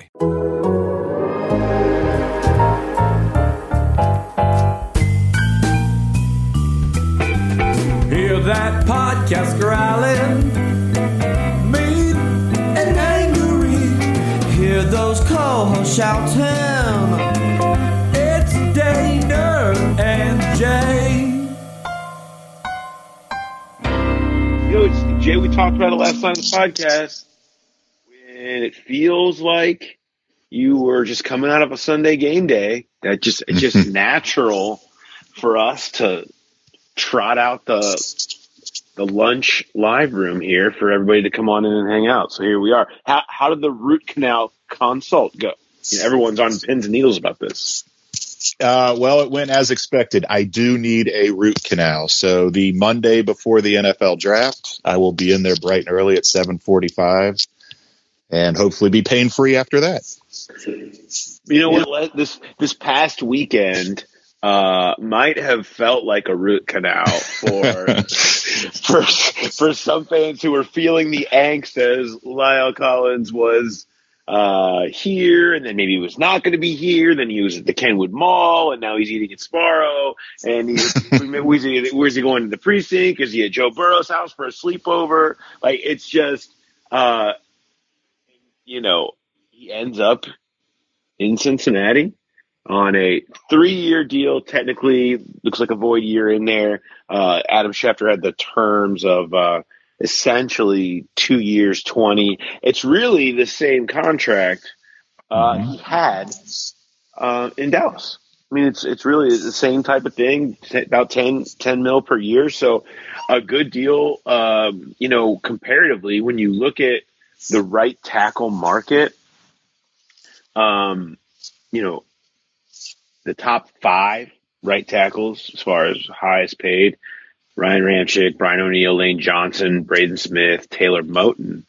Hear that podcast growling, mean and angry. Hear those co-hosts shouting, it's Dana and Jay. You know, it's Jay, we talked about it last time on the podcast. And it feels like you were just coming out of a Sunday game day. It's just natural for us to trot out the lunch live room here for everybody to come on in and hang out. So here we are. How did the root canal consult go? You know, everyone's on pins and needles about this. Well, it went as expected. I do need a root canal. So the Monday before the NFL draft, I will be in there bright and early at 7:45. And hopefully be pain-free after that. You know what? This past weekend might have felt like a root canal for some fans who were feeling the angst as La'el Collins was here, and then maybe he was not going to be here. Then he was at the Kenwood Mall, and now he's eating at Sparrow. And where's he going to the precinct? Is he at Joe Burrow's house for a sleepover? Like, it's just – you know, he ends up in Cincinnati on a 3-year deal. Technically, looks like a void year in there. Adam Schefter had the terms of essentially 2 years, 20. It's really the same contract he had in Dallas. I mean, it's really the same type of thing, about 10 mil per year. So a good deal, you know, comparatively when you look at the right tackle market, you know, the top 5 right tackles as far as highest paid, Ryan Ramczyk, Brian O'Neill, Lane Johnson, Braden Smith, Taylor Moten,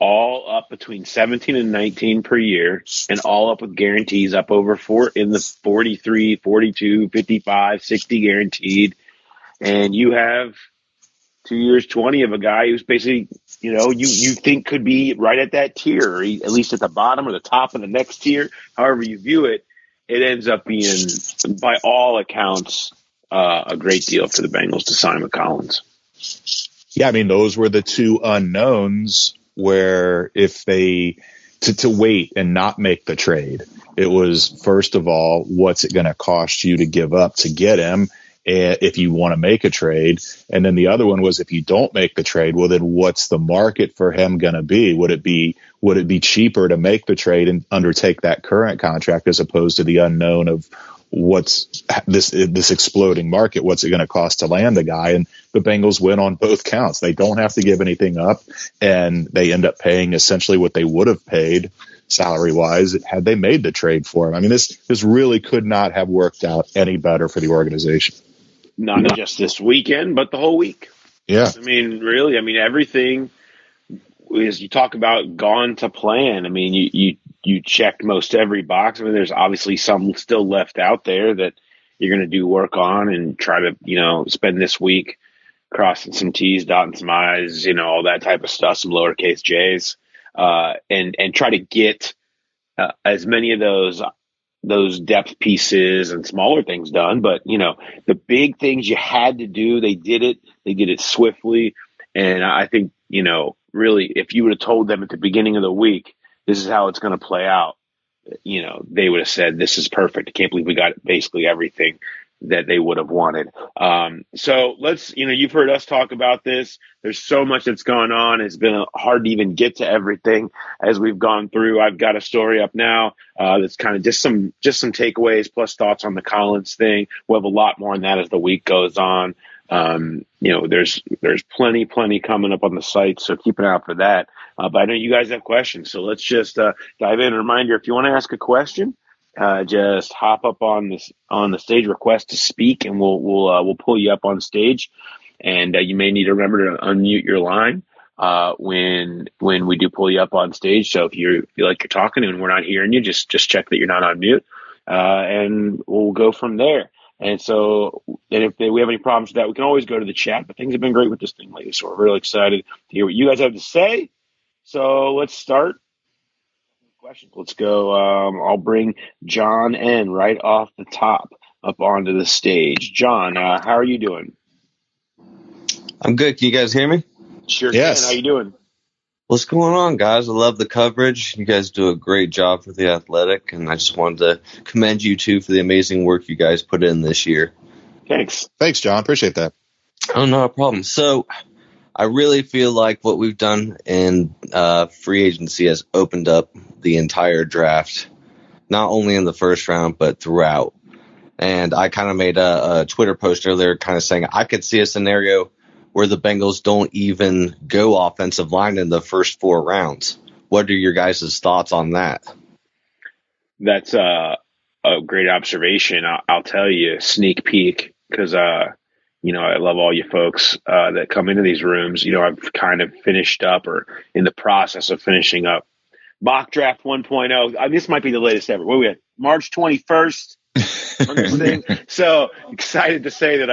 all up between 17 and 19 per year, and all up with guarantees up over 4 in the 43, 42, 55, 60 guaranteed. And you have 2 years, 20 of a guy who's basically, you know, you think could be right at that tier, or at least at the bottom or the top of the next tier, however you view it. It ends up being, by all accounts, a great deal for the Bengals to sign with Collins. Yeah, I mean, those were the two unknowns where if they to wait and not make the trade, it was, first of all, what's it going to cost you to give up to get him? If you want to make a trade. And then the other one was, if you don't make the trade, well, then what's the market for him going to be? Would it be cheaper to make the trade and undertake that current contract as opposed to the unknown of what's this exploding market? What's it going to cost to land the guy? And the Bengals win on both counts. They don't have to give anything up, and they end up paying essentially what they would have paid salary-wise had they made the trade for him. I mean, this really could not have worked out any better for the organization. Not just this weekend, but the whole week. Yeah. I mean, really, I mean, everything is, you talk about gone to plan. I mean, you checked most every box. I mean, there's obviously some still left out there that you're going to do work on and try to, you know, spend this week crossing some T's, dotting some I's, you know, all that type of stuff, some lowercase J's, and try to get as many of those depth pieces and smaller things done. But, you know, the big things you had to do, they did it swiftly. And I think, you know, really, if you would have told them at the beginning of the week, this is how it's going to play out, you know, they would have said, this is perfect. I can't believe we got basically everything that they would have wanted. So let's, you know, you've heard us talk about this. There's so much that's gone on. It's been hard to even get to everything as we've gone through. I've got a story up now that's kind of just some takeaways plus thoughts on the Collins thing. We'll have a lot more on that as the week goes on. There's plenty coming up on the site, so keep an eye out for that. But I know you guys have questions, so let's just dive in. A reminder, if you want to ask a question, just hop up on the stage, request to speak, and we'll pull you up on stage. And you may need to remember to unmute your line when we do pull you up on stage. So if you feel like you're talking and we're not hearing you, just check that you're not on mute, and we'll go from there. And so, and if we have any problems with that, we can always go to the chat. But things have been great with this thing lately, so we're really excited to hear what you guys have to say. So let's start. Questions. Let's go. I'll bring John N. right off the top up onto the stage. John, how are you doing? I'm good. Can you guys hear me? Sure yes. Can. How you doing? What's going on, guys? I love the coverage. You guys do a great job for The Athletic, and I just wanted to commend you two for the amazing work you guys put in this year. Thanks. Thanks, John. Appreciate that. Oh, no problem. So I really feel like what we've done in free agency has opened up the entire draft, not only in the first round but throughout. And I kind of made a Twitter post earlier kind of saying I could see a scenario where the Bengals don't even go offensive line in the first four rounds. What are your guys' thoughts on that? That's a great observation. I'll tell you, sneak peek, because I love all you folks that come into these rooms. You know, I've kind of finished up or in the process of finishing up Mock Draft 1.0. This might be the latest ever. What are we at? March 21st. On this thing. So excited to say that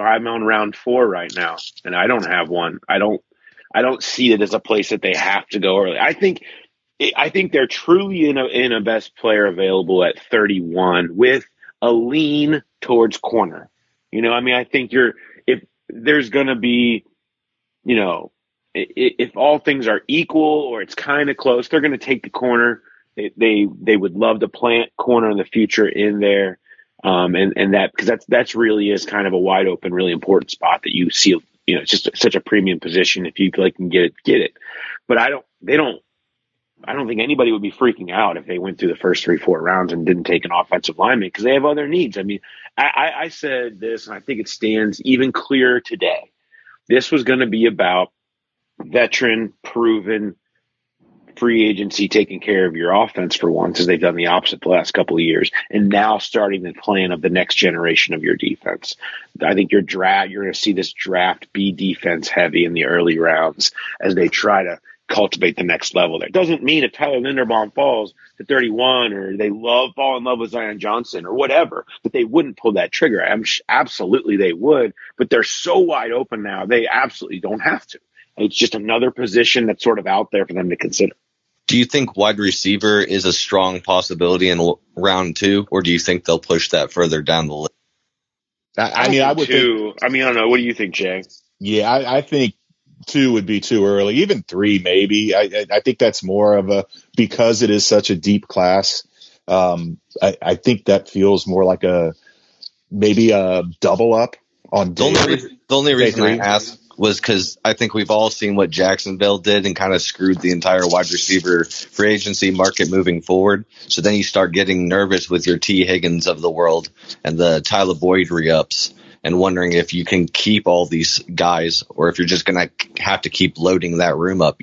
I'm on round 4 right now, and I don't have one. I don't see it as a place that they have to go early. I think they're truly in a best player available at 31 with a lean towards corner. You know, I mean, I think if there's going to be, you know, if all things are equal or it's kind of close, they're going to take the corner. They would love to plant corner in the future in there, and that because that's really is kind of a wide open, really important spot that you see. You know, it's just such a premium position. If you like, can get it. But I don't think anybody would be freaking out if they went through the first 3-4 rounds and didn't take an offensive lineman because they have other needs. I mean, I said this, and I think it stands even clearer today. This was going to be about veteran, proven free agency taking care of your offense for once, as they've done the opposite the last couple of years, and now starting the plan of the next generation of your defense. I think you're going to see this draft be defense heavy in the early rounds as they try to cultivate the next level. That doesn't mean if Tyler Linderbaum falls to 31 or they fall in love with Zion Johnson or whatever, that they wouldn't pull that trigger. Absolutely they would, but they're so wide open now, they absolutely don't have to. It's just another position that's sort of out there for them to consider. Do you think wide receiver is a strong possibility in round 2, or do you think they'll push that further down the list? I don't know. What do you think, Jay? Yeah, I think 2 would be too early. Even 3, maybe. I think that's more of a because it is such a deep class. I think that feels more like maybe a double up on the only reason I asked was because I think we've all seen what Jacksonville did and kind of screwed the entire wide receiver free agency market moving forward. So then you start getting nervous with your T. Higgins of the world and the Tyler Boyd re-ups and wondering if you can keep all these guys or if you're just going to have to keep loading that room up.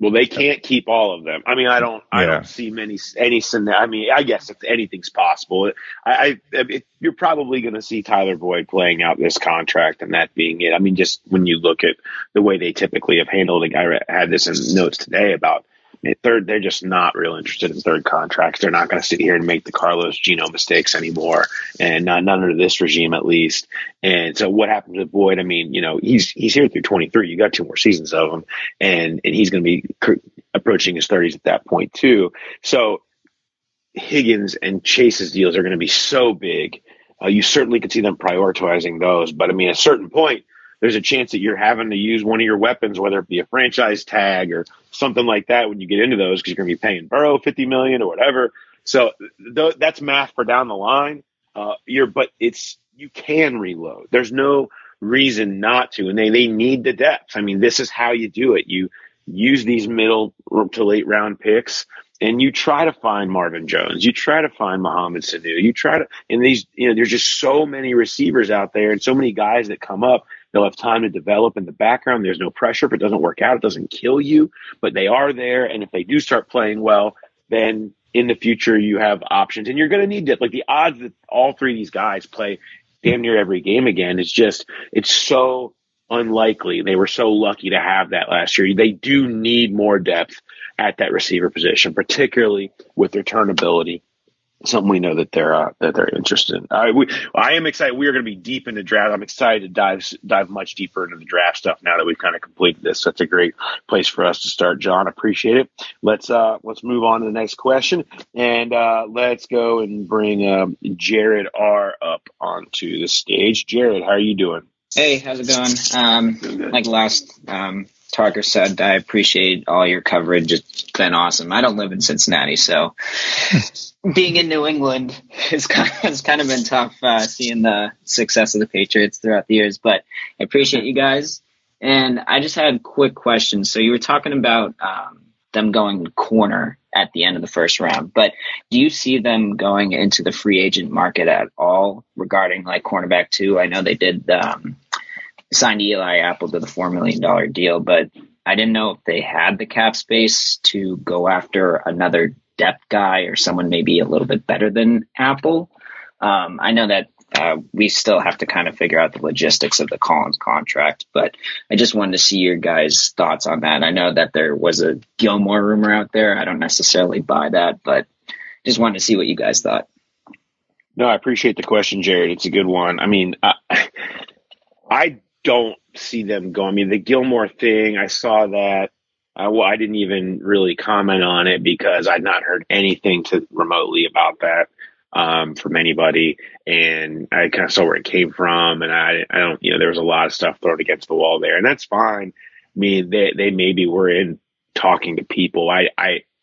Well, they can't keep all of them. I mean, I don't see any scenario. I mean, I guess if anything's possible, you're probably going to see Tyler Boyd playing out this contract and that being it. I mean, just when you look at the way they typically have handled it, I had this in notes today about third. They're just not real interested in third contracts. They're not going to sit here and make the Carlos Geno mistakes anymore, and not under this regime at least. And so, what happened to Boyd? I mean, you know, he's here through 23. You got 2 more seasons of him, and he's going to be approaching his 30s at that point too. So Higgins and Chase's deals are going to be so big. You certainly could see them prioritizing those. But I mean, at a certain point, there's a chance that you're having to use one of your weapons, whether it be a franchise tag or something like that when you get into those, because you're going to be paying Burrow $50 million or whatever. So that's math for down the line. You can reload. There's no reason not to, and they need the depth. I mean, this is how you do it. You use these middle to late round picks And you try to find Marvin Jones. You try to find Mohamed Sanu. You try to, and these, you know, there's just so many receivers out there and so many guys that come up. They'll have time to develop in the background. There's no pressure. If it doesn't work out, it doesn't kill you, but they are there. And if they do start playing well, then in the future you have options and you're going to need it. Like the odds that all three of these guys play damn near every game again, it's just, it's so unlikely. They were so lucky to have that last year. They do need more depth at that receiver position, particularly with their turnability. Something we know that they're interested in. I am excited. We are going to be deep into draft. I'm excited to dive much deeper into the draft stuff now that we've kind of completed this. That's a great place for us to start, John. Appreciate it. Let's move on to the next question, and let's go and bring Jared R. up onto the stage. Jared, how are you doing? Hey, how's it going? Like last talker said, I appreciate all your coverage. It's been awesome. I don't live in Cincinnati, so being in New England has kind of been tough seeing the success of the Patriots throughout the years, but I appreciate you guys. And I just had quick questions. So you were talking about them going corner at the end of the first round, but do you see them going into the free agent market at all regarding like cornerback too? I know they did signed Eli Apple to the $4 million deal, but I didn't know if they had the cap space to go after another depth guy or someone maybe a little bit better than Apple. I know that we still have to kind of figure out the logistics of the Collins contract, but I just wanted to see your guys' thoughts on that. I know that there was a Gilmore rumor out there. I don't necessarily buy that, but just wanted to see what you guys thought. No, I appreciate the question, Jared. It's a good one. I mean, I don't see them going. I mean, the Gilmore thing, I saw that. I didn't even really comment on it because I'd not heard anything remotely about that from anybody. And I kind of saw where it came from. And I don't, you know, there was a lot of stuff thrown against the wall there. And that's fine. I mean, they maybe were in talking to people.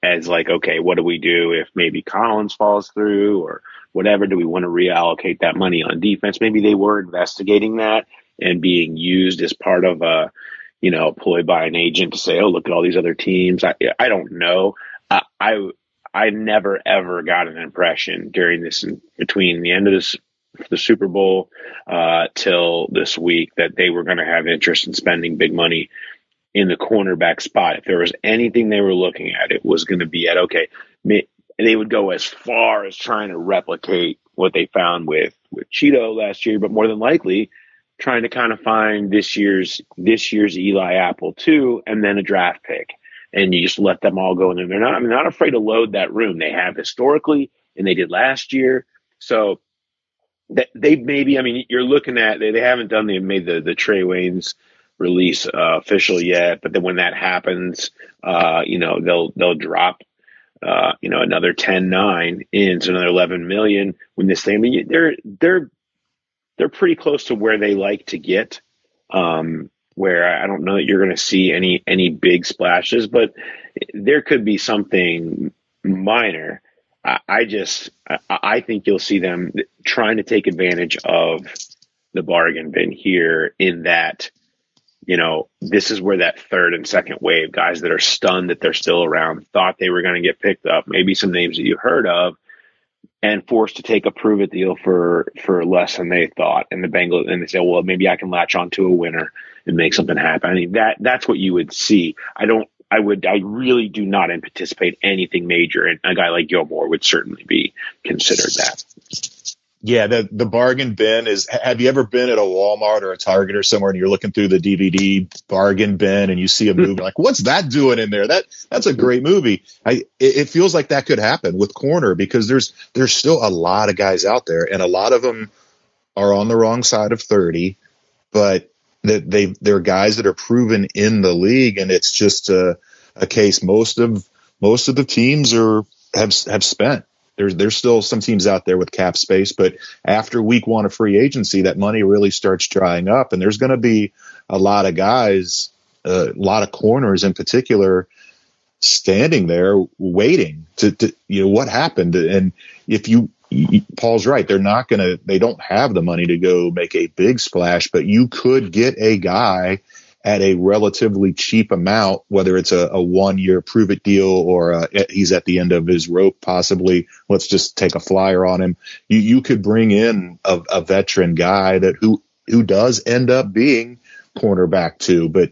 As like, okay, what do we do if maybe Collins falls through or whatever? Do we want to reallocate that money on defense? Maybe they were investigating that and being used as part of a, you know, ploy by an agent to say, oh, look at all these other teams. I don't know. I never, ever got an impression during this, between the end of the Super Bowl till this week, that they were going to have interest in spending big money in the cornerback spot. If there was anything they were looking at, it was going to be at, okay, they would go as far as trying to replicate what they found with Cheeto last year, but more than likely trying to kind of find this year's Eli Apple too, and then a draft pick, and you just let them all go in there. They're not, I mean, not afraid to load that room. They have historically, and they did last year. So they maybe, I mean, you're looking at, they haven't done, they made the Trey Waynes release official yet, but then when that happens, you know, they'll drop, you know, another 10-9 in, so another 11 million when this thing, I mean, they're pretty close to where they like to get, where I don't know that you're going to see any big splashes, but there could be something minor. I think you'll see them trying to take advantage of the bargain bin here in that, you know, this is where that third and second wave, guys that are stunned that they're still around, thought they were going to get picked up, maybe some names that you heard of, and forced to take a prove it deal for less than they thought. And the Bengals, and they say, well, maybe I can latch onto a winner and make something happen. I mean, that's what you would see. I really do not anticipate anything major. And a guy like Gilmore would certainly be considered that. Yeah. The bargain bin is, have you ever been at a Walmart or a Target or somewhere and you're looking through the DVD bargain bin and you see a movie like, what's that doing in there? That's a great movie. It feels like that could happen with corner because there's still a lot of guys out there and a lot of them are on the wrong side of 30, but that they're guys that are proven in the league. And it's just a case. Most of the teams have spent. There's still some teams out there with cap space, but after week one of free agency, that money really starts drying up, and there's going to be a lot of guys, a lot of corners in particular, standing there waiting to you know, what happened. And if Paul's right, they don't have the money to go make a big splash, but you could get a guy at a relatively cheap amount, whether it's a 1-year prove it deal or he's at the end of his rope, possibly let's just take a flyer on him. You could bring in a veteran guy that who does end up being cornerback too. But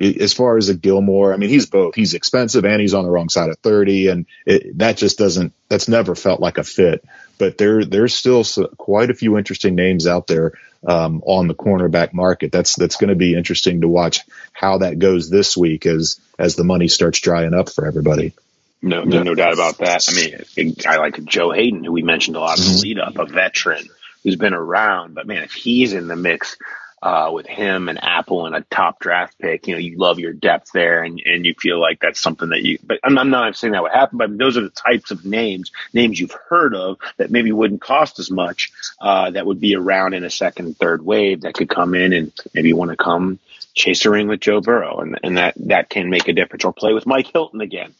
as far as a Gilmore, I mean, he's both. He's expensive and he's on the wrong side of 30, and that just doesn't. That's never felt like a fit. But there's still quite a few interesting names out there on the cornerback market. That's going to be interesting to watch how that goes this week as the money starts drying up for everybody. No doubt about that. I mean, a guy like Joe Hayden, who we mentioned a lot in the lead up, a veteran who's been around. But man, if he's in the mix. With him and Apple and a top draft pick, you know, you love your depth there and you feel like that's something that you, but I'm not saying that would happen, but those are the types of names you've heard of that maybe wouldn't cost as much, that would be around in a second, third wave that could come in and maybe want to come chase a ring with Joe Burrow. And that can make a difference, or play with Mike Hilton again,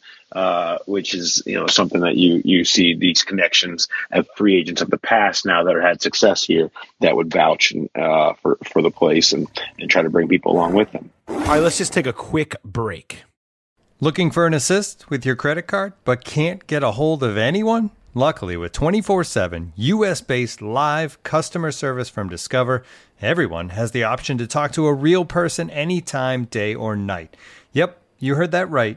which is, you know, something that you see these connections of free agents of the past now that are had success here that would vouch for the place and try to bring people along with them. All right, let's just take a quick break. Looking for an assist with your credit card but can't get a hold of anyone? Luckily, with 24/7 U.S.-based live customer service from Discover, everyone has the option to talk to a real person anytime, day or night. Yep, you heard that right.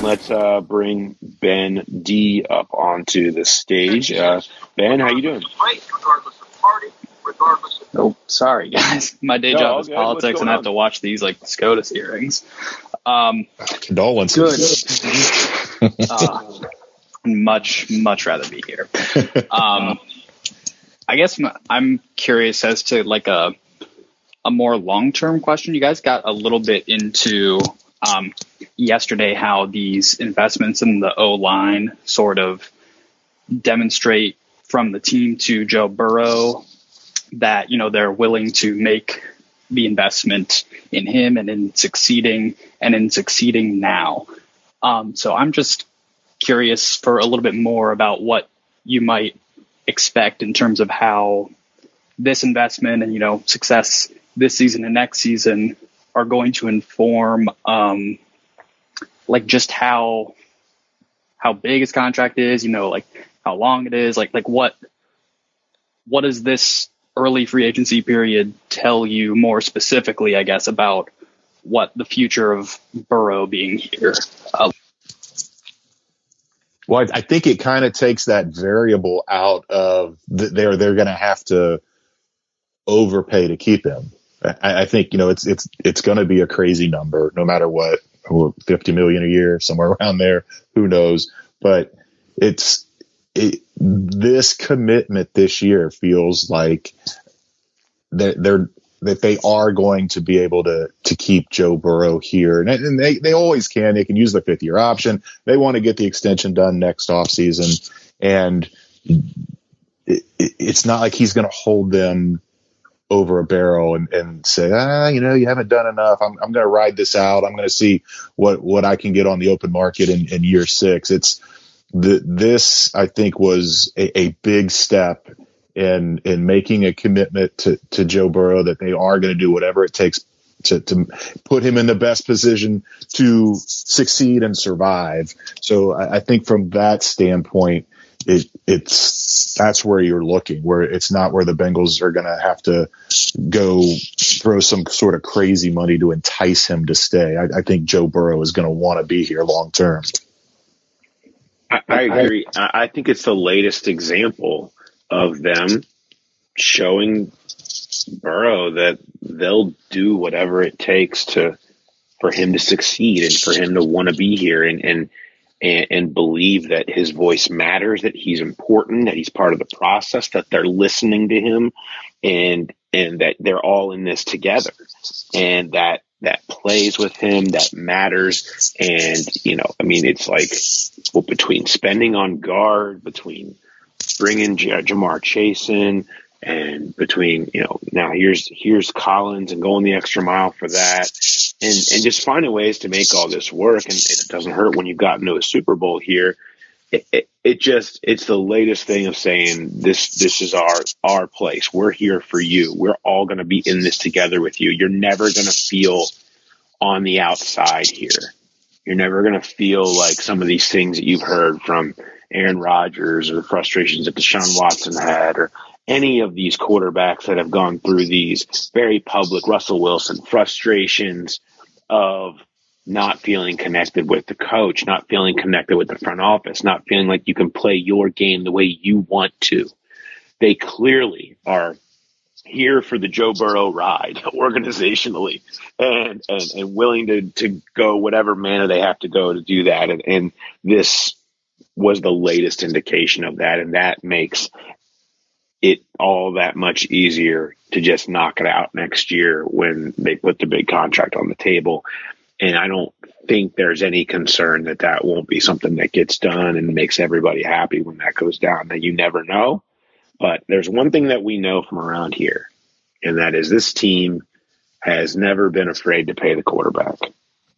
Let's bring Ben D up onto the stage. Ben, how you doing? Oh, sorry, guys. My day job is politics, and I have to watch these like SCOTUS hearings. Condolences. Good. Much rather be here. I guess I'm curious as to like a more long-term question. You guys got a little bit into yesterday how these investments in the O-line sort of demonstrate from the team to Joe Burrow that, you know, they're willing to make the investment in him and in succeeding now. So I'm just curious for a little bit more about what you might expect in terms of how this investment and, you know, success this season and next season are going to inform like just how big his contract is, you know, like how long it is, like what does this early free agency period tell you more specifically, I guess, about what the future of Burrow being here? Well, I think it kind of takes that variable out of they're going to have to overpay to keep him. I think, you know, it's going to be a crazy number no matter what, $50 million a year, somewhere around there. Who knows? But this commitment this year feels like they are going to be able to keep Joe Burrow here. And they always can. They can use the 5th year option. They want to get the extension done next offseason. And it's not like he's going to hold them over a barrel and say, you know, you haven't done enough. I'm going to ride this out. I'm going to see what I can get on the open market in year 6. It's this I think was a big step in making a commitment to Joe Burrow that they are going to do whatever it takes to put him in the best position to succeed and survive. So I think from that standpoint, that's where you're looking, where it's not where the Bengals are going to have to go throw some sort of crazy money to entice him to stay. I think Joe Burrow is going to want to be here long term. I agree. I think it's the latest example of them showing against Burrow that they'll do whatever it takes for him to succeed and for him to want to be here and believe that his voice matters, that he's important, that he's part of the process, that they're listening to him, and that they're all in this together, and that plays with him, that matters. And, you know, I mean, it's like, well, between spending on guard, between bringing Jamar Chase in, and between, you know, now here's Collins and going the extra mile for that, and just finding ways to make all this work. And it doesn't hurt when you've gotten to a Super Bowl here. It's the latest thing of saying this is our place. We're here for you. We're all going to be in this together with you. You're never going to feel on the outside here. You're never going to feel like some of these things that you've heard from Aaron Rodgers, or the frustrations that Deshaun Watson had, or any of these quarterbacks that have gone through these very public Russell Wilson frustrations of not feeling connected with the coach, not feeling connected with the front office, not feeling like you can play your game the way you want to. They clearly are here for the Joe Burrow ride organizationally and willing to go whatever manner they have to go to do that. And this was the latest indication of that. And that makes it all that much easier to just knock it out next year when they put the big contract on the table. And I don't think there's any concern that won't be something that gets done and makes everybody happy when that goes down. Now, you never know, but there's one thing that we know from around here, and that is this team has never been afraid to pay the quarterback.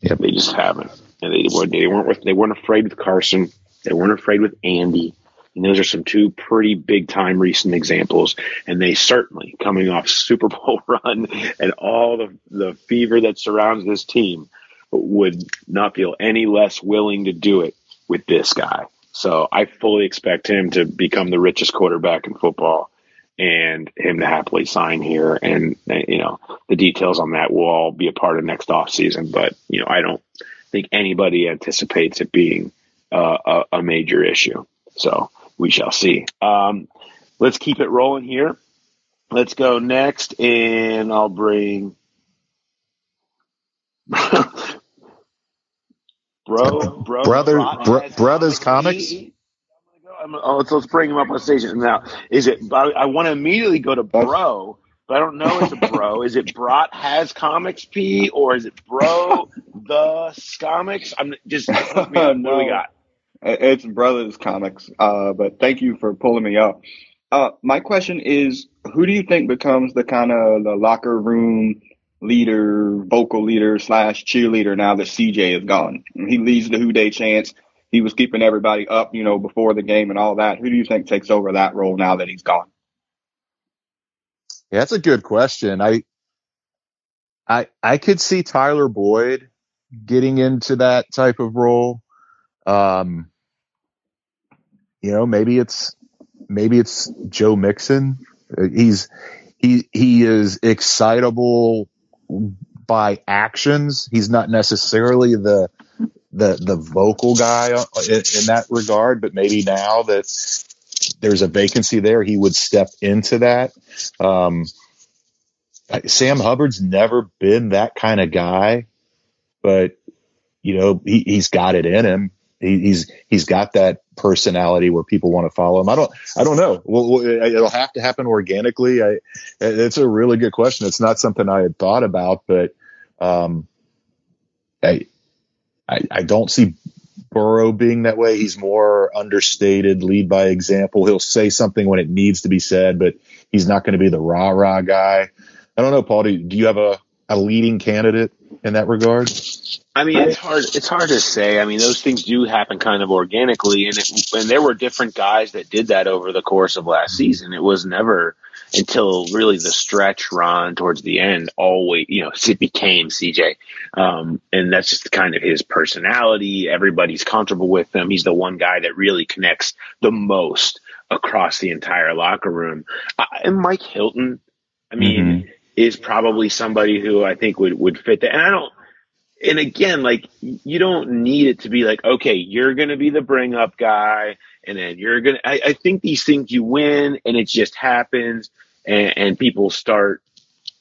Yep. They just haven't. And they weren't afraid with Carson. They weren't afraid with Andy. And those are some two pretty big-time recent examples, and they certainly, coming off Super Bowl run and all the fever that surrounds this team, would not feel any less willing to do it with this guy. So I fully expect him to become the richest quarterback in football and him to happily sign here. And, you know, the details on that will all be a part of next offseason. But, you know, I don't think anybody anticipates it being a major issue. So we shall see. Let's keep it rolling here. Let's go next, and I'll bring Brothers Comics. Let's bring him up on stage now. Is it? I want to immediately go to Bro, but I don't know. It's a Bro. Is it Brat Has Comics P, or is it Bro the Comics? I'm just what do we got? It's Brothers Comics. But thank you for pulling me up. My question is, who do you think becomes the kind of the locker room leader, vocal leader / cheerleader now that CJ is gone? He leads the Who Day chants. He was keeping everybody up, you know, before the game and all that. Who do you think takes over that role now that he's gone? Yeah, that's a good question. I could see Tyler Boyd getting into that type of role. You know, maybe it's Joe Mixon. He is excitable by actions. He's not necessarily the vocal guy in that regard, but maybe now that there's a vacancy there, he would step into that. Sam Hubbard's never been that kind of guy, but, you know, he's got it in him. He's got that personality where people want to follow him. I don't know. It'll have to happen organically. It's a really good question. It's not something I had thought about, but I don't see Burrow being that way. He's more understated, lead by example. He'll say something when it needs to be said, but he's not going to be the rah-rah guy. I don't know, Paul. Do you have a leading candidate in that regard? I mean, it's hard to say. I mean, those things do happen kind of organically, and there were different guys that did that over the course of last season. It was never until really the stretch run towards the end, always, you know, it became CJ. And that's just kind of his personality. Everybody's comfortable with him. He's the one guy that really connects the most across the entire locker room. And Mike Hilton, I mean, is probably somebody who I think would fit that. And again, like, you don't need it to be like, okay, you're going to be the bring up guy. And then you're going to, I think these things you win and it just happens and people start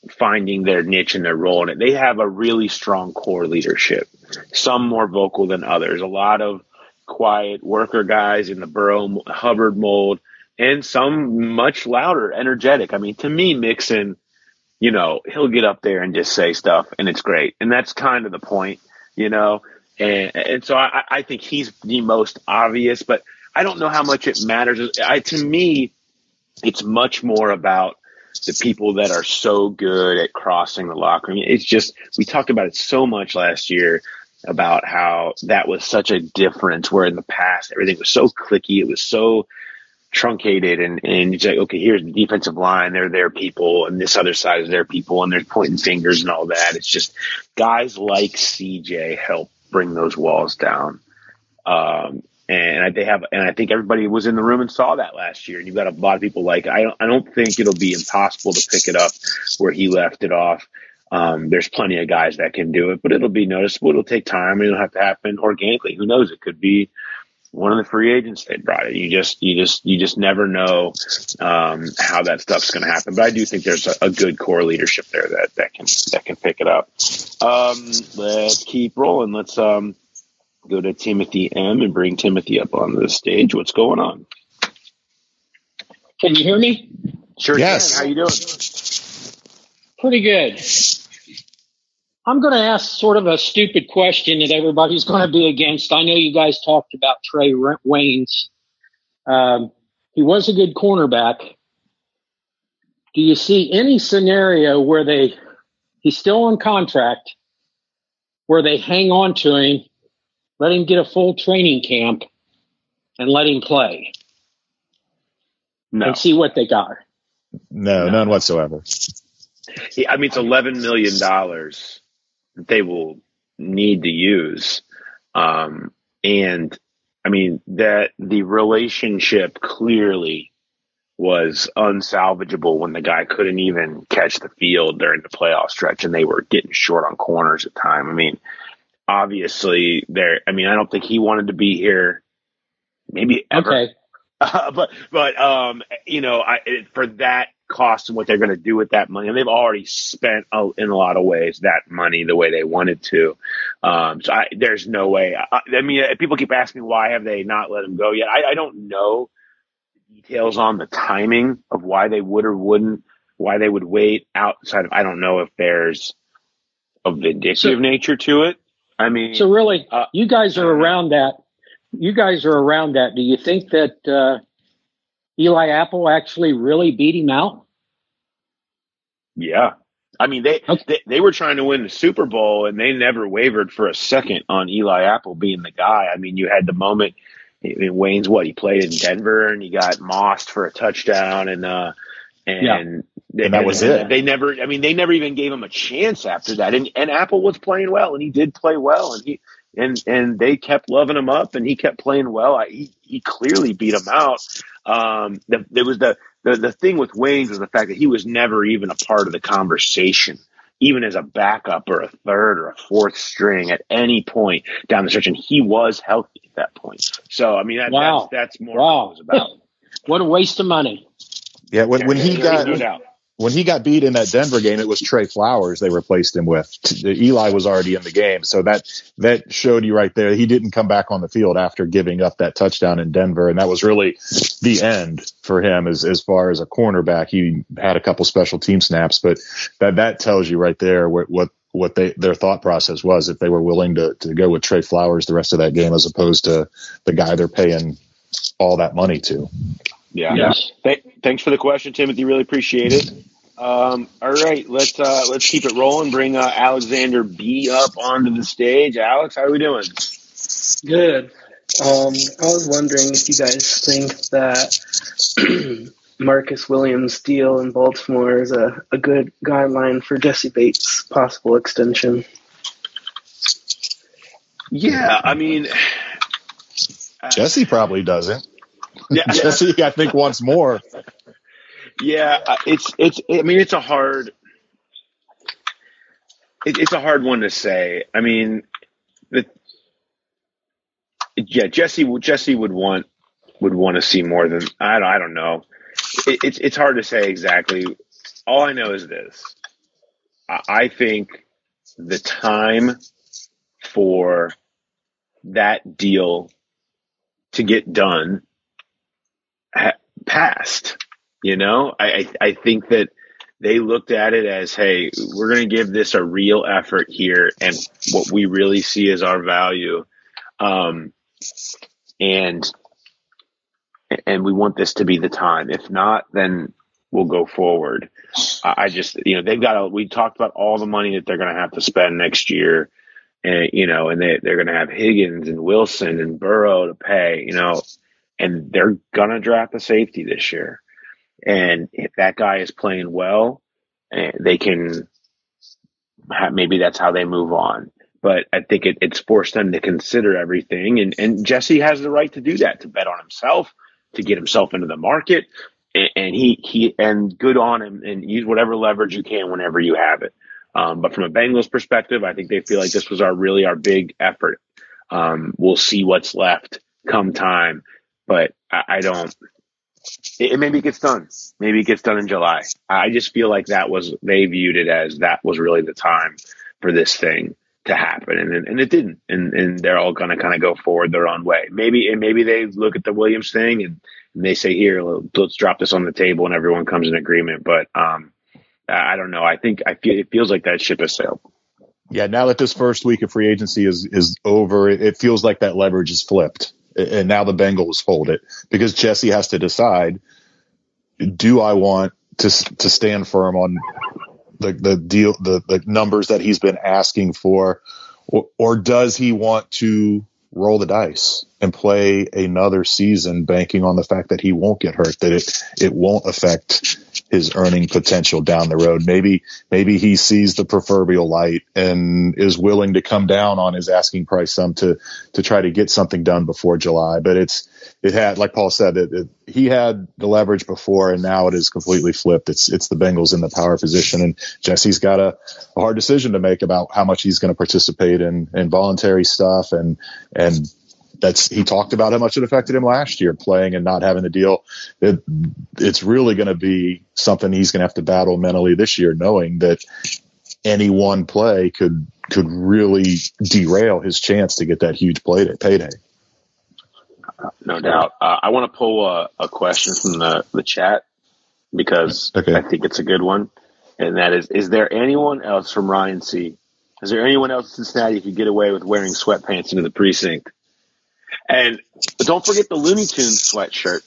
finding their niche and their role in it. They have a really strong core leadership, some more vocal than others, a lot of quiet worker guys in the Burrow Hubbard mold, and some much louder, energetic. I mean, to me, Mixon, you know, he'll get up there and just say stuff, and it's great. And that's kind of the point, you know. And so I think he's the most obvious, but I don't know how much it matters. To me, it's much more about the people that are so good at crossing the locker room. It's just, we talked about it so much last year about how that was such a difference, where in the past everything was so cliquey, it was so truncated, and it's like, okay, here's the defensive line, they're their people, and this other side is their people, and they're pointing fingers and all that. It's just guys like CJ help bring those walls down. And I think everybody was in the room and saw that last year. And you've got a lot of people like, I don't think it'll be impossible to pick it up where he left it off. There's plenty of guys that can do it, but it'll be noticeable. It'll take time. It'll have to happen organically. Who knows? It could be one of the free agents they brought in. You just never know how that stuff's going to happen. But I do think there's a good core leadership there that can pick it up. Let's keep rolling. Let's go to Timothy M and bring Timothy up on the stage. What's going on? Can you hear me? Sure. Yes. Can. How you doing? Pretty good. I'm going to ask sort of a stupid question that everybody's going to be against. I know you guys talked about Trey Waynes. He was a good cornerback. Do you see any scenario where he's still on contract, where they hang on to him, let him get a full training camp, and let him play? No. And see what they got? No, none whatsoever. I mean, it's $11 million that they will need to use. And, I mean, that the relationship clearly was unsalvageable when the guy couldn't even catch the field during the playoff stretch, and they were getting short on corners at time. I mean, obviously, I don't think he wanted to be here, maybe ever. Okay. For that cost and what they're going to do with that money, and they've already spent in a lot of ways that money the way they wanted to. So there's no way. I mean, people keep asking why have they not let him go yet. I don't know the details on the timing of why they would or wouldn't, why they would wait outside of. I don't know if there's a vindictive nature to it. I mean, so really, you guys are around that. Do you think that Eli Apple actually really beat him out? Yeah. I mean, they were trying to win the Super Bowl, and they never wavered for a second on Eli Apple being the guy. I mean, you had the moment in Waynes, he played in Denver, and he got mossed for a touchdown, and that was it. They never even gave him a chance after that. And Apple was playing well, and he did play well, and they kept loving him up, and he kept playing well. He clearly beat him out. There was the thing with Waynes was the fact that he was never even a part of the conversation, even as a backup or a third or a fourth string at any point down the stretch, and he was healthy at that point. So I mean, that's more what it was about. What a waste of money. Yeah, when he got beat in that Denver game, it was Trey Flowers they replaced him with. Eli was already in the game, so that showed you right there. He didn't come back on the field after giving up that touchdown in Denver, and that was really the end for him as far as a cornerback. He had a couple special team snaps, but that tells you right there what their thought process was, if they were willing to go with Trey Flowers the rest of that game as opposed to the guy they're paying all that money to. Yeah. Yes. Thanks for the question, Timothy. Really appreciate it. All right, let's keep it rolling. Bring Alexander B up onto the stage. Alex, how are we doing? Good. I was wondering if you guys think that Marcus Williams' deal in Baltimore is a good guideline for Jesse Bates' possible extension. Yeah, I mean, Jesse probably doesn't. Yeah. Jesse, I think, wants more. Yeah, it's. I mean, it's a hard. It's a hard one to say. I mean, Jesse would want to see more than I don't know. It's hard to say exactly. All I know is this: I think the time for that deal to get done passed. You know, I think that they looked at it as, hey, we're going to give this a real effort here, and what we really see is our value. And we want this to be the time. If not, then we'll go forward. I just, you know, they've got to, we talked about all the money that they're going to have to spend next year. And, you know, and they're going to have Higgins and Wilson and Burrow to pay, you know, and they're going to draft a safety this year. And if that guy is playing well, they can have, maybe that's how they move on. But I think it's forced them to consider everything. And Jesse has the right to do that, to bet on himself, to get himself into the market. And he and good on him, and use whatever leverage you can whenever you have it. But from a Bengals perspective, I think they feel like this was our big effort. We'll see what's left come time, but I don't. Maybe it gets done. Maybe it gets done in July. I just feel like they viewed it as that was really the time for this thing to happen, and it didn't. And they're all going to kind of go forward their own way. Maybe they look at the Williams thing and they say, here, let's drop this on the table, and everyone comes in agreement. But I don't know. It feels like that ship has sailed. Yeah. Now that this first week of free agency is over, it feels like that leverage is flipped, and now the Bengals hold it, because Jesse has to decide: do I want to stand firm on the deal, the numbers that he's been asking for, or does he want to roll the dice and play another season banking on the fact that he won't get hurt, that it won't affect his earning potential down the road? Maybe he sees the proverbial light and is willing to come down on his asking price some to try to get something done before July. But it had, like Paul said, he had the leverage before, and now it is completely flipped. It's the Bengals in the power position, and Jesse's got a hard decision to make about how much he's going to participate in voluntary stuff, and he talked about how much it affected him last year, playing and not having the deal. It's really going to be something he's going to have to battle mentally this year, knowing that any one play could really derail his chance to get that huge payday. No doubt. I want to pull a question from the chat, because okay, I think it's a good one. And that is there anyone else from Ryan C? Is there anyone else in Cincinnati who could get away with wearing sweatpants into the precinct? And don't forget the Looney Tunes sweatshirt.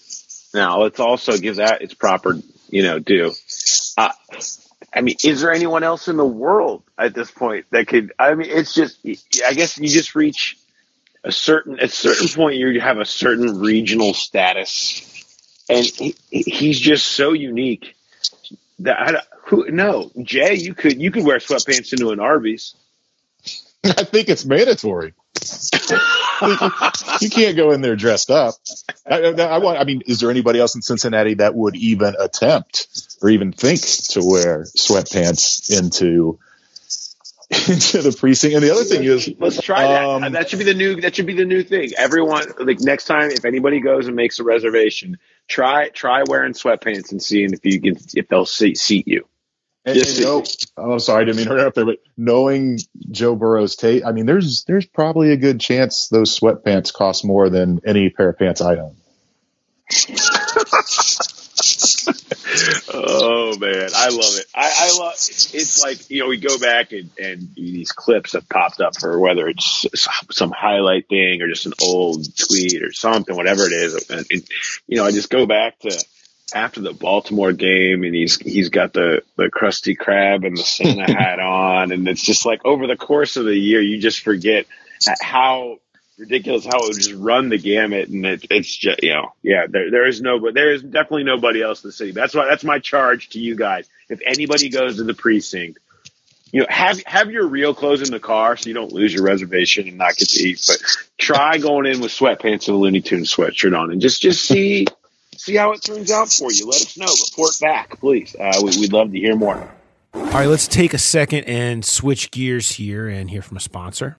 Now, let's also give that its proper, due. Is there anyone else in the world at this point that could? It's just, I guess you just reach a certain point. You have a certain regional status, and he's just so unique that Jay, you could wear sweatpants into an Arby's. I think it's mandatory. You can't go in there dressed up. Is there anybody else in Cincinnati that would even attempt or even think to wear sweatpants into the precinct? And the other thing is, let's try that. That should be the new thing. Everyone, next time, if anybody goes and makes a reservation, try wearing sweatpants and seeing if they'll seat you. I'm sorry, I didn't mean to hurry up there, but knowing Joe Burrow's taste, there's probably a good chance those sweatpants cost more than any pair of pants I own. Oh man, I love it. I love it's like, we go back and these clips have popped up, for whether it's some highlight thing or just an old tweet or something, whatever it is. And I just go back to after the Baltimore game, and he's got the Krusty Krab and the Santa hat on, and it's just like over the course of the year, you just forget how ridiculous, how it would just run the gamut, and it's just there is definitely nobody else in the city. That's why that's my charge to you guys. If anybody goes to the precinct, have your real clothes in the car so you don't lose your reservation and not get to eat. But try going in with sweatpants and a Looney Tunes sweatshirt on, and just see. See how it turns out for you. Let us know. Report back, please. We'd love to hear more. All right, let's take a second and switch gears here and hear from a sponsor.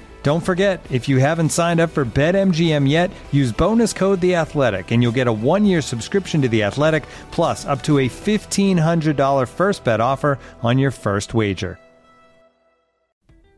Don't forget, if you haven't signed up for BetMGM yet, use bonus code The Athletic, and you'll get a one-year subscription to The Athletic, plus up to a $1,500 first bet offer on your first wager.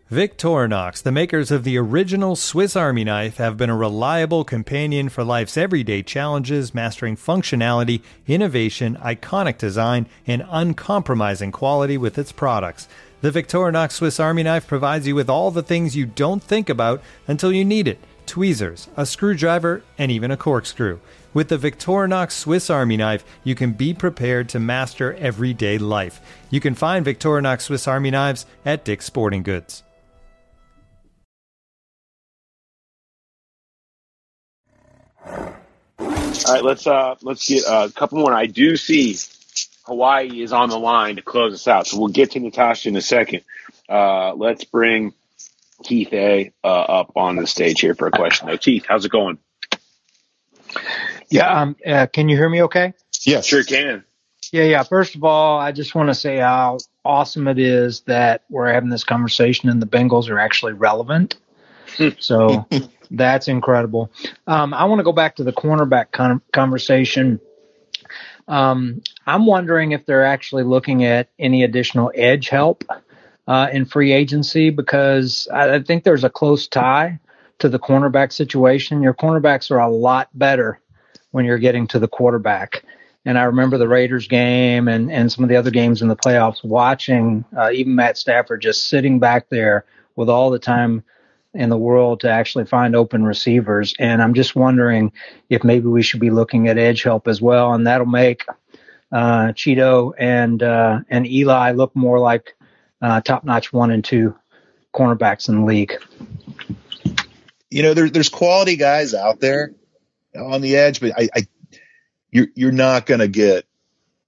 Victorinox, the makers of the original Swiss Army knife, have been a reliable companion for life's everyday challenges, mastering functionality, innovation, iconic design, and uncompromising quality with its products. The Victorinox Swiss Army knife provides you with all the things you don't think about until you need it. Tweezers, a screwdriver, and even a corkscrew. With the Victorinox Swiss Army knife, you can be prepared to master everyday life. You can find Victorinox Swiss Army knives at Dick's Sporting Goods. All right, let's get a couple more. I do see Hawaii is on the line to close us out, so we'll get to Natasha in a second. Let's bring Keith A. Up on the stage here for a question. Now, Keith, how's it going? Yeah, can you hear me okay? Yeah, sure can. Yeah. First of all, I just want to say how awesome it is that we're having this conversation and the Bengals are actually relevant. So that's incredible. I want to go back to the cornerback conversation. I'm wondering if they're actually looking at any additional edge help in free agency, because I think there's a close tie to the cornerback situation. Your cornerbacks are a lot better when you're getting to the quarterback. And I remember the Raiders game and some of the other games in the playoffs, watching even Matt Stafford just sitting back there with all the time in the world to actually find open receivers. And I'm just wondering if maybe we should be looking at edge help as well. And that'll make Cheeto and Eli look more like top-notch 1 and 2 cornerbacks in the league. You know, there's quality guys out there on the edge, but you're not going to get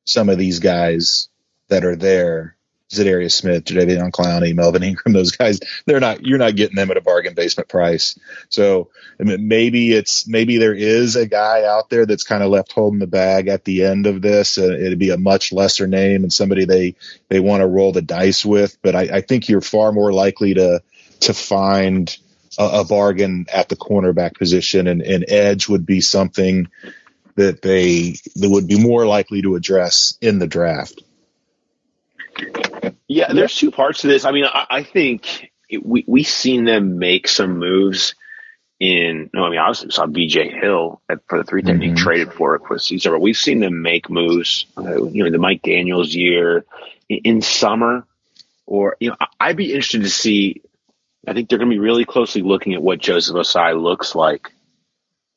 some of these guys that are there. Za'Darius Smith, Jadeveon Clowney, Melvin Ingram, those guys, you're not getting them at a bargain basement price. So I mean, maybe there is a guy out there that's kind of left holding the bag at the end of this. It'd be a much lesser name and somebody they want to roll the dice with. But I think you're far more likely to find a bargain at the cornerback position, and edge would be something that they would be more likely to address in the draft. Yeah, there's two parts to this. I mean, I think we've seen them make some moves in – no, I mean, obviously we saw B.J. Hill for the 3-technique traded for Quincy. We've seen them make moves, the Mike Daniels year in summer. Or, I'd be interested to see – I think they're going to be really closely looking at what Joseph Ossai looks like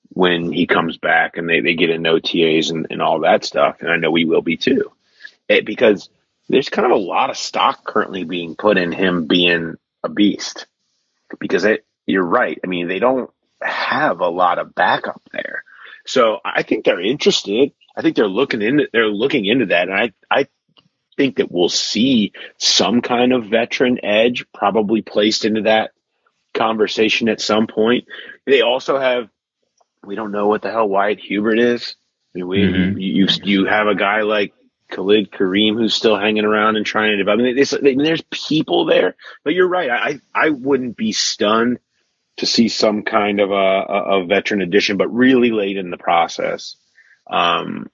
when he comes back and they get in OTAs and all that stuff. And I know we will be too, because – there's kind of a lot of stock currently being put in him being a beast, because you're right. I mean, they don't have a lot of backup there. So I think they're interested. I think they're looking into that. And I think that we'll see some kind of veteran edge probably placed into that conversation at some point. They also have, we don't know what the hell Wyatt Hubert is. I mean, you have a guy like Khalid Kareem, who's still hanging around and trying to develop. I mean, there's people there, but you're right. I wouldn't be stunned to see some kind of a veteran addition, but really late in the process to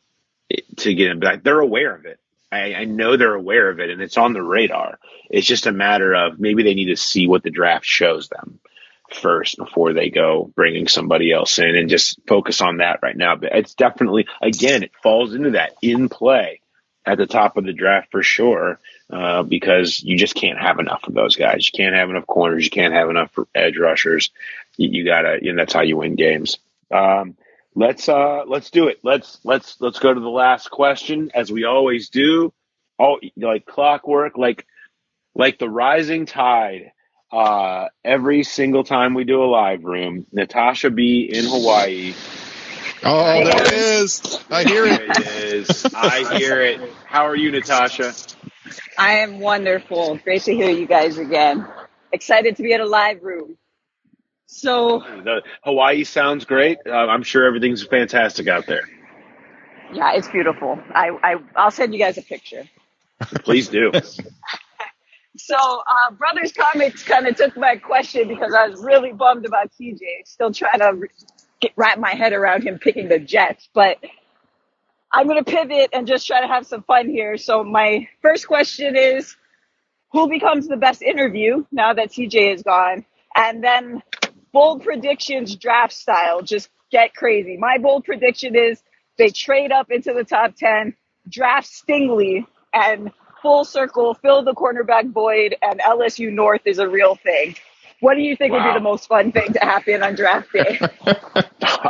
get him back. They're aware of it. I know they're aware of it and it's on the radar. It's just a matter of maybe they need to see what the draft shows them first before they go bringing somebody else in, and just focus on that right now. But it's definitely, again, it falls into that in play at the top of the draft for sure, because you just can't have enough of those guys. You can't have enough corners. You can't have enough edge rushers. You gotta, and that's how you win games. Let's do it. Let's go to the last question as we always do. Oh, like clockwork, like the rising tide. Every single time we do a live room, Natasha B in Hawaii. Oh, there it is. I hear it. There it is. I hear it. How are you, Natasha? I am wonderful. Great to hear you guys again. Excited to be at a live room. So the Hawaii sounds great. I'm sure everything's fantastic out there. Yeah, it's beautiful. I'll send you guys a picture. Please do. So, Brothers Comics kind of took my question because I was really bummed about CJ. Still trying to wrap my head around him picking the Jets. But I'm going to pivot and just try to have some fun here. So my first question is, who becomes the best interview now that CJ is gone? And then bold predictions, draft style, just get crazy. My bold prediction is they trade up into the top 10, draft Stingley, and full circle, fill the cornerback void, and LSU North is a real thing. What do you think would be the most fun thing to happen on draft day?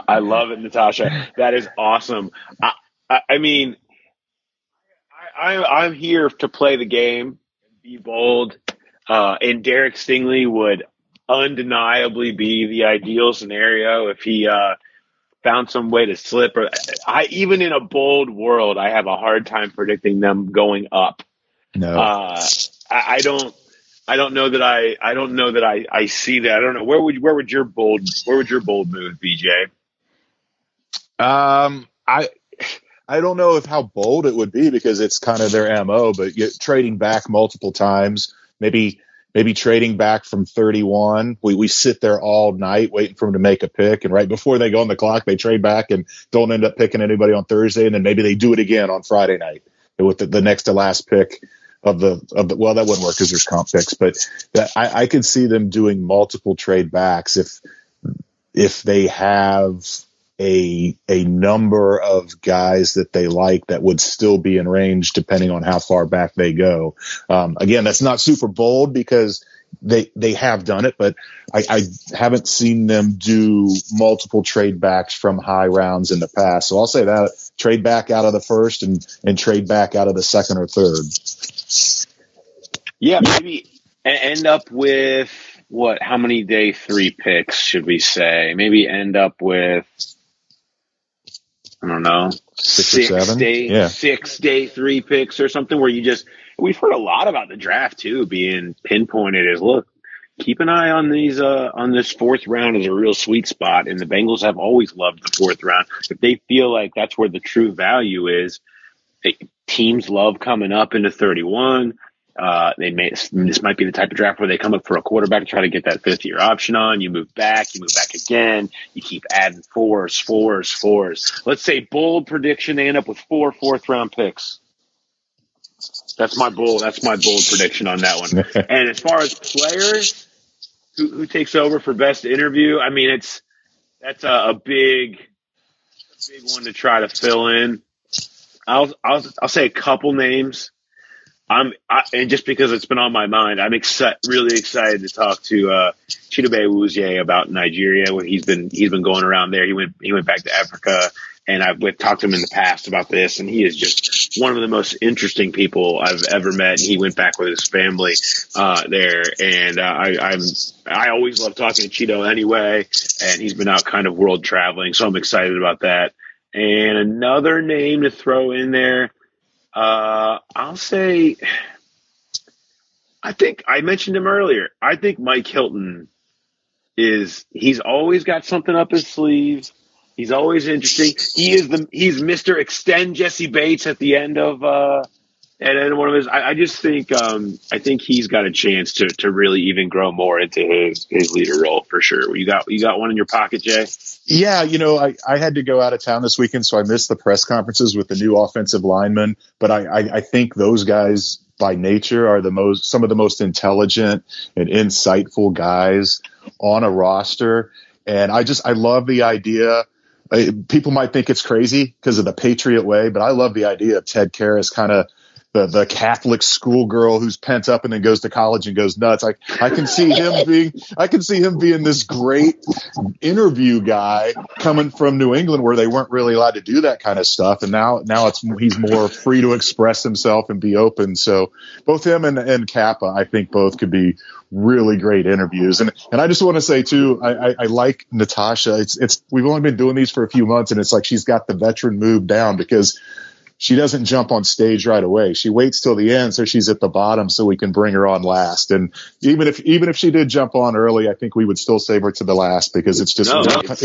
I love it, Natasha. That is awesome. I mean, I'm here to play the game, be bold, and Derek Stingley would undeniably be the ideal scenario if he found some way to slip. Even in a bold world, I have a hard time predicting them going up. No, I don't know that I see that. I don't know. Where would your bold move be, Jay? I don't know if how bold it would be because it's kind of their MO, but trading back multiple times, maybe trading back from 31. We sit there all night waiting for them to make a pick. And right before they go on the clock, they trade back and don't end up picking anybody on Thursday. And then maybe they do it again on Friday night with the next to last pick of the well, that wouldn't work because there's comp picks, but I could see them doing multiple trade backs if they have a number of guys that they like that would still be in range depending on how far back they go. Again, that's not super bold because they have done it, but I haven't seen them do multiple trade backs from high rounds in the past. So I'll say that trade back out of the first and trade back out of the second or third. Yeah, maybe end up with what? How many day three picks should we say? Maybe end up with, I don't know, six or seven? Six day three picks or something where you just, we've heard a lot about the draft too being pinpointed as, look, keep an eye on these on this fourth round is a real sweet spot, and the Bengals have always loved the fourth round. If they feel like that's where the true value is, teams love coming up into 31. This might be the type of draft where they come up for a quarterback to try to get that fifth-year option on. You move back again. You keep adding fours. Let's say bold prediction. They end up with 4 fourth-round picks. That's my bold prediction on that one. And as far as players, who takes over for best interview? I mean, that's a big one to try to fill in. I'll say a couple names. And just because it's been on my mind, I'm really excited to talk to Chidobe Awuzie about Nigeria. When he's been going around there, he went back to Africa, and we've talked to him in the past about this. And he is just one of the most interesting people I've ever met. And he went back with his family there, and I always love talking to Cheeto anyway. And he's been out kind of world traveling, so I'm excited about that. And another name to throw in there. I'll say, I think I mentioned him earlier. I think Mike Hilton he's always got something up his sleeve. He's always interesting. He's Mr. Extend Jesse Bates at the end of And one of his, I just think, I think he's got a chance to really even grow more into his leader role for sure. You got one in your pocket, Jay? Yeah, I had to go out of town this weekend, so I missed the press conferences with the new offensive linemen. But I think those guys by nature are some of the most intelligent and insightful guys on a roster. And I love the idea. People might think it's crazy because of the Patriot way, but I love the idea of Ted Karras kind of the Catholic schoolgirl who's pent up and then goes to college and goes nuts. I can see him being this great interview guy coming from New England where they weren't really allowed to do that kind of stuff. And now he's more free to express himself and be open. So both him and Kappa, I think both could be really great interviews. And I just want to say too, I like Natasha. It's we've only been doing these for a few months and it's like, she's got the veteran move down because she doesn't jump on stage right away. She waits till the end, so she's at the bottom, so we can bring her on last. And even if she did jump on early, I think we would still save her to the last because it's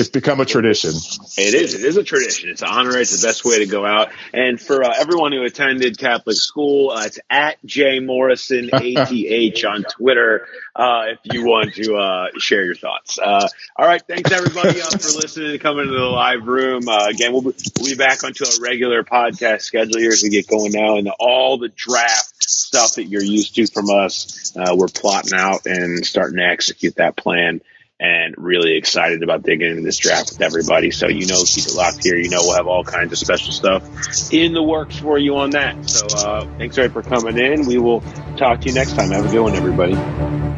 become a tradition. It is. It is a tradition. It's an honor. It's the best way to go out. And for everyone who attended Catholic school, it's at J Morrison ATH on Twitter if you want to share your thoughts. All right, thanks everybody for listening and coming to the live room. Again, we'll be back onto a regular podcast schedule here as we get going now, and all the draft stuff that you're used to from us, we're plotting out and starting to execute that plan, and really excited about digging into this draft with everybody. So keep it locked here. We'll have all kinds of special stuff in the works for you on that. So thanks for coming in. We will talk to you next time. Have a good one, everybody.